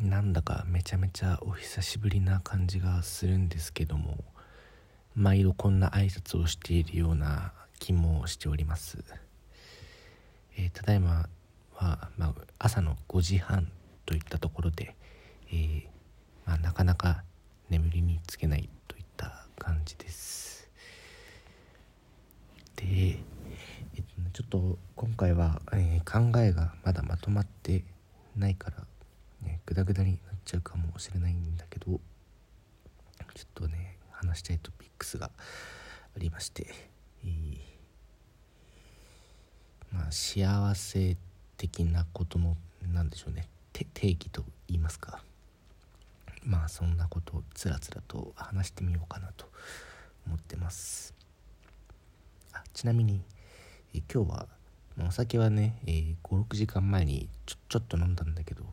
なんだかめちゃめちゃお久しぶりな感じがするんですけども、毎度こんな挨拶をしているような気もしております。ただいまは、朝の5時半といったところで、なかなか眠りにつけないといった感じです。で、ちょっと今回は、考えがまだまとまってないからグダグダになっちゃうかもしれないんだけど、ちょっと話したいトピックスがありまして、幸せ的なことのなんでしょうね、定義と言いますか、そんなことをつらつらと話してみようかなと思ってます。ちなみに今日はお酒は5、6時間前にちょっと飲んだんだけど、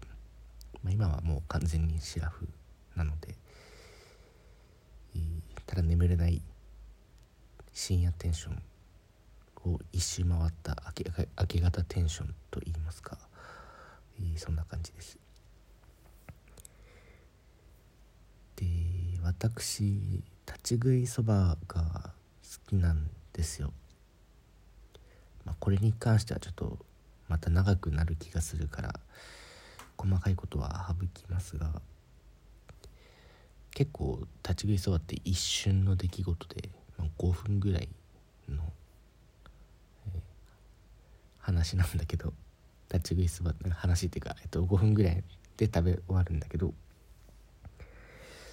今はもう完全にシラフなので、ただ眠れない深夜テンションを一周回った明け方テンションと言いますか、そんな感じです。で、私立ち食いそばが好きなんですよ。これに関してはちょっとまた長くなる気がするから細かいことは省きますが、結構立ち食いそばって一瞬の出来事で、5分ぐらいの、話なんだけど、立ち食いそばの話っていうか、5分ぐらいで食べ終わるんだけど、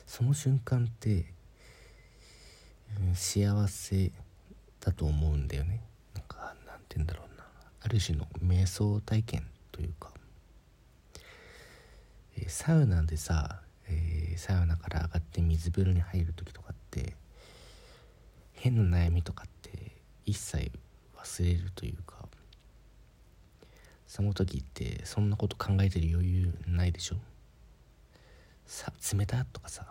その瞬間って、幸せだと思うんだよね。なんて言うんだろうな、ある種の瞑想体験というか、サウナでさ、サウナから上がって水風呂に入る時とかって変な悩みとかって一切忘れるというか、その時ってそんなこと考えてる余裕ないでしょ。冷たとかさ、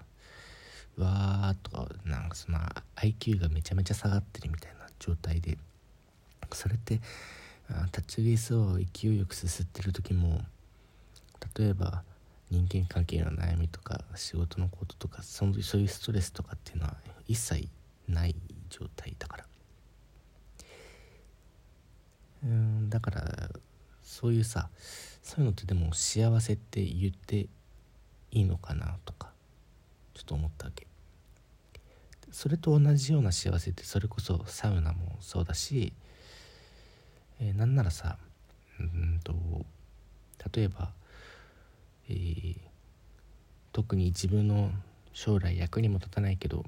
うわーとか、その IQ がめちゃめちゃ下がってるみたいな状態で、それって立ち食いそばを勢いよくすすってる時も、例えば人間関係の悩みとか仕事のこととか、そういうストレスとかっていうのは一切ない状態だから、だからそういうのってでも幸せって言っていいのかなとかちょっと思ったわけ。それと同じような幸せって、それこそサウナもそうだし、なんならさ、例えば、特に自分の将来役にも立たないけど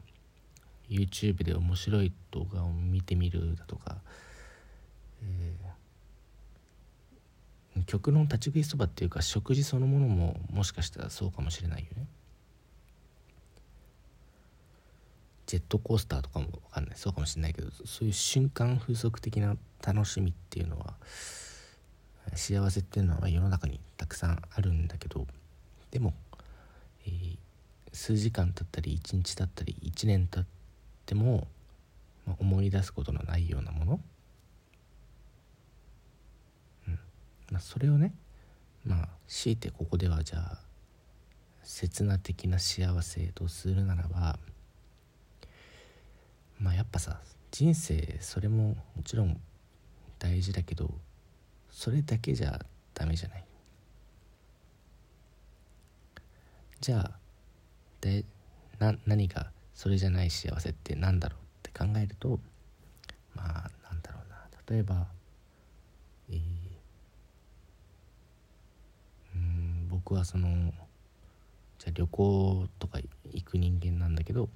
YouTube で面白い動画を見てみるだとか、極論立ち食いそばっていうか食事そのものももしかしたらそうかもしれないよね。ジェットコースターとかもわかんない、そうかもしれないけど、そういう瞬間風速的な楽しみっていうのは、幸せっていうのは世の中にたくさんあるんだけど、でも、数時間経ったり1日経ったり1年経っても、思い出すことのないようなもの、それを強いてここではじゃあ刹那的な幸せとするならば、やっぱさ、人生それももちろん大事だけど、それだけじゃダメじゃない。じゃあ何がそれじゃない幸せってなんだろうって考えると、なんだろうな、例えば、僕はじゃあ旅行とか行く人間なんだけど、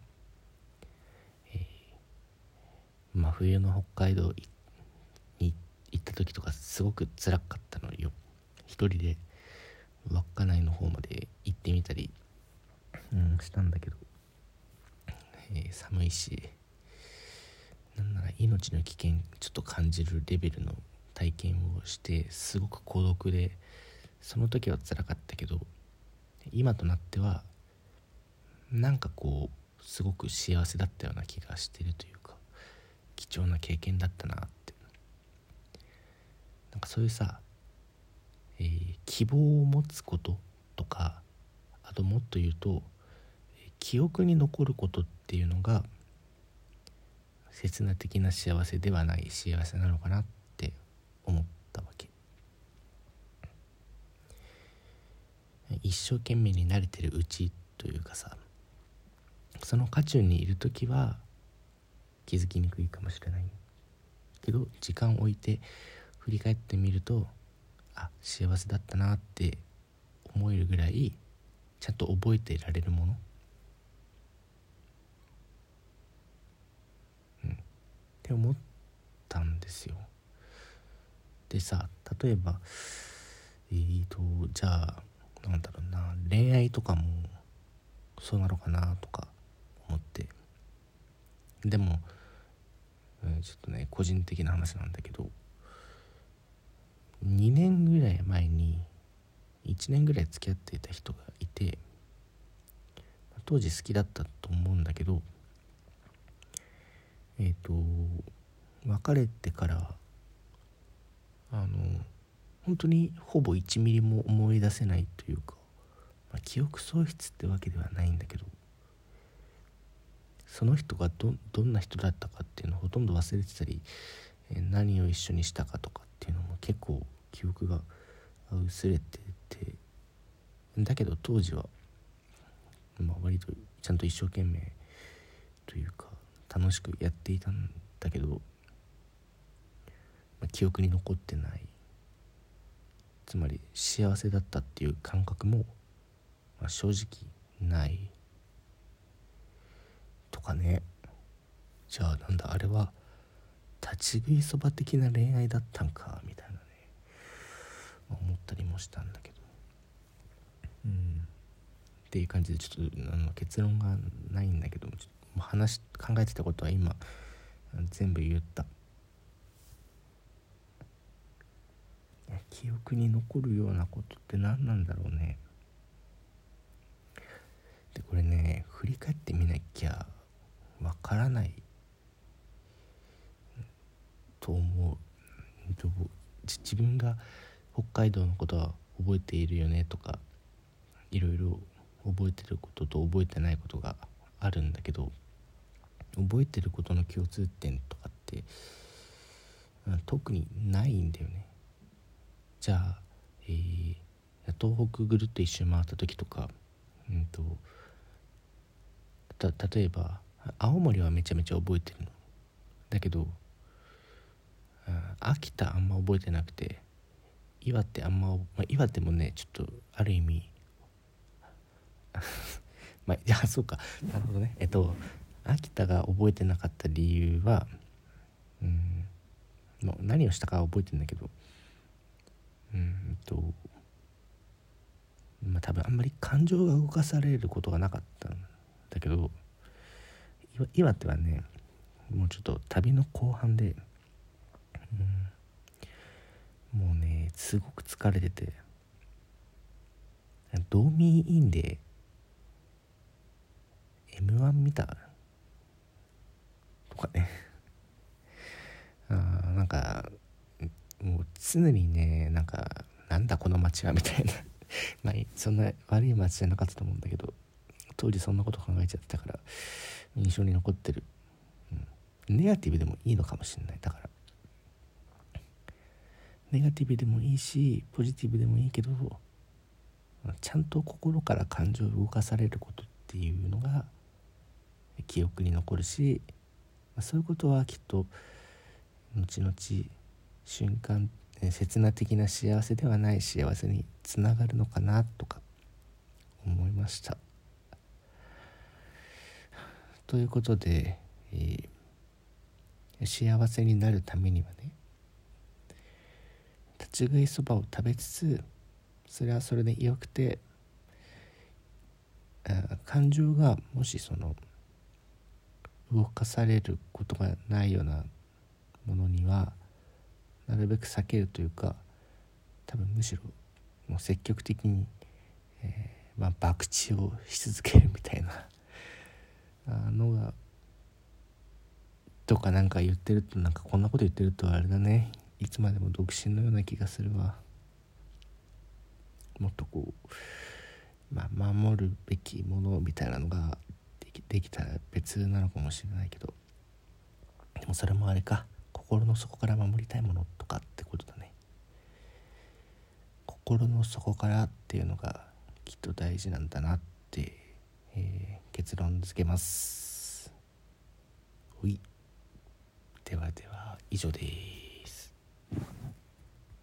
冬の北海道に行った時とかすごく辛かったのよ。一人で稚内の方まで行ってみたり、したんだけど、寒いし、なんなら命の危険ちょっと感じるレベルの体験をして、すごく孤独で、その時は辛かったけど、今となってはすごく幸せだったような気がしてるというか、貴重な経験だったなって、そういうさ、希望を持つこととか、ともっと言うと、記憶に残ることっていうのが刹那的な幸せではない幸せなのかなって思ったわけ。一生懸命に慣れてるうちというかさ、その渦中にいるときは気づきにくいかもしれないけど、時間を置いて振り返ってみると、あ、幸せだったなって思えるぐらいちゃんと覚えていられるもの、って思ったんですよ。でさ、例えばじゃあなんだろうな、恋愛とかもそうなのかなとか思って、でもちょっとね、個人的な話なんだけど、2年ぐらい前に1年ぐらい付き合っていた人がいて、当時好きだったと思うんだけど、別れてから本当にほぼ1ミリも思い出せないというか、記憶喪失ってわけではないんだけど、その人が どんな人だったかっていうのをほとんど忘れてたり、何を一緒にしたかとかっていうのも結構記憶が薄れてて、だけど当時は、割とちゃんと一生懸命というか楽しくやっていたんだけど、記憶に残ってない、つまり幸せだったっていう感覚も正直ないとかね。じゃあなんだ、あれは立ち食いそば的な恋愛だったんかみたいなね、思ったりもしたんだけど、っていう感じで、ちょっと結論がないんだけど、ちょっと考えてたことは今全部言った。記憶に残るようなことって何なんだろうね。でこれね、振り返ってみなきゃわからないと思う。自分が北海道のことは覚えているよねとか、いろいろ覚えてることと覚えてないことがあるんだけど、覚えてることの共通点とかって特にないんだよね。じゃあ、東北ぐるっと一周回った時とか、例えば青森はめちゃめちゃ覚えてるのだけど、秋田あんま覚えてなくて、岩手あんま、岩手もね、ちょっとある意味いや、そうか、なるほどね。秋田が覚えてなかった理由は、何をしたかは覚えてるんだけど、多分あんまり感情が動かされることがなかったんだけど、岩手はね、もうちょっと旅の後半で、もうねすごく疲れてて、ドーミーインで M1 見たとかねなんかもう常にね、なんだこの街はみたいなそんな悪い街じゃなかったと思うんだけど、当時そんなこと考えちゃってたから印象に残ってる、ネガティブでもいいのかもしれない。だからネガティブでもいいしポジティブでもいいけど、ちゃんと心から感情を動かされることっていうのが記憶に残るし、そういうことはきっと後々瞬間刹那的な幸せではない幸せにつながるのかなとか思いました。ということで、幸せになるためにはね、立ち食いそばを食べつつ、それはそれで良くて、感情がもし動かされることがないようなものにはなるべく避けるというか、多分むしろもう積極的に、博打をし続けるみたいなのがとか、言ってると、こんなこと言ってるとあれだね、いつまでも独身のような気がするわ。もっとまあ、守るべきものみたいなのができたら別なのかもしれないけど、でもそれもあれか、心の底から守りたいものとかってことだね。心の底からっていうのがきっと大事なんだなって、結論付けます。ほい、ではでは以上です。